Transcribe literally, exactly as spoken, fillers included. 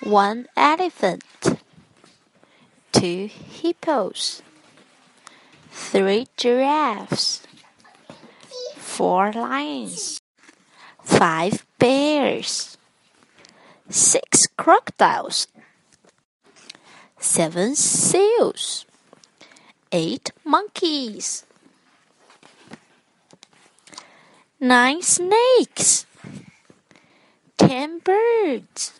one elephant, two hippos, three giraffes, four lions, five bears, six crocodiles, seven seals, eight monkeys, nine snakes, ten birds,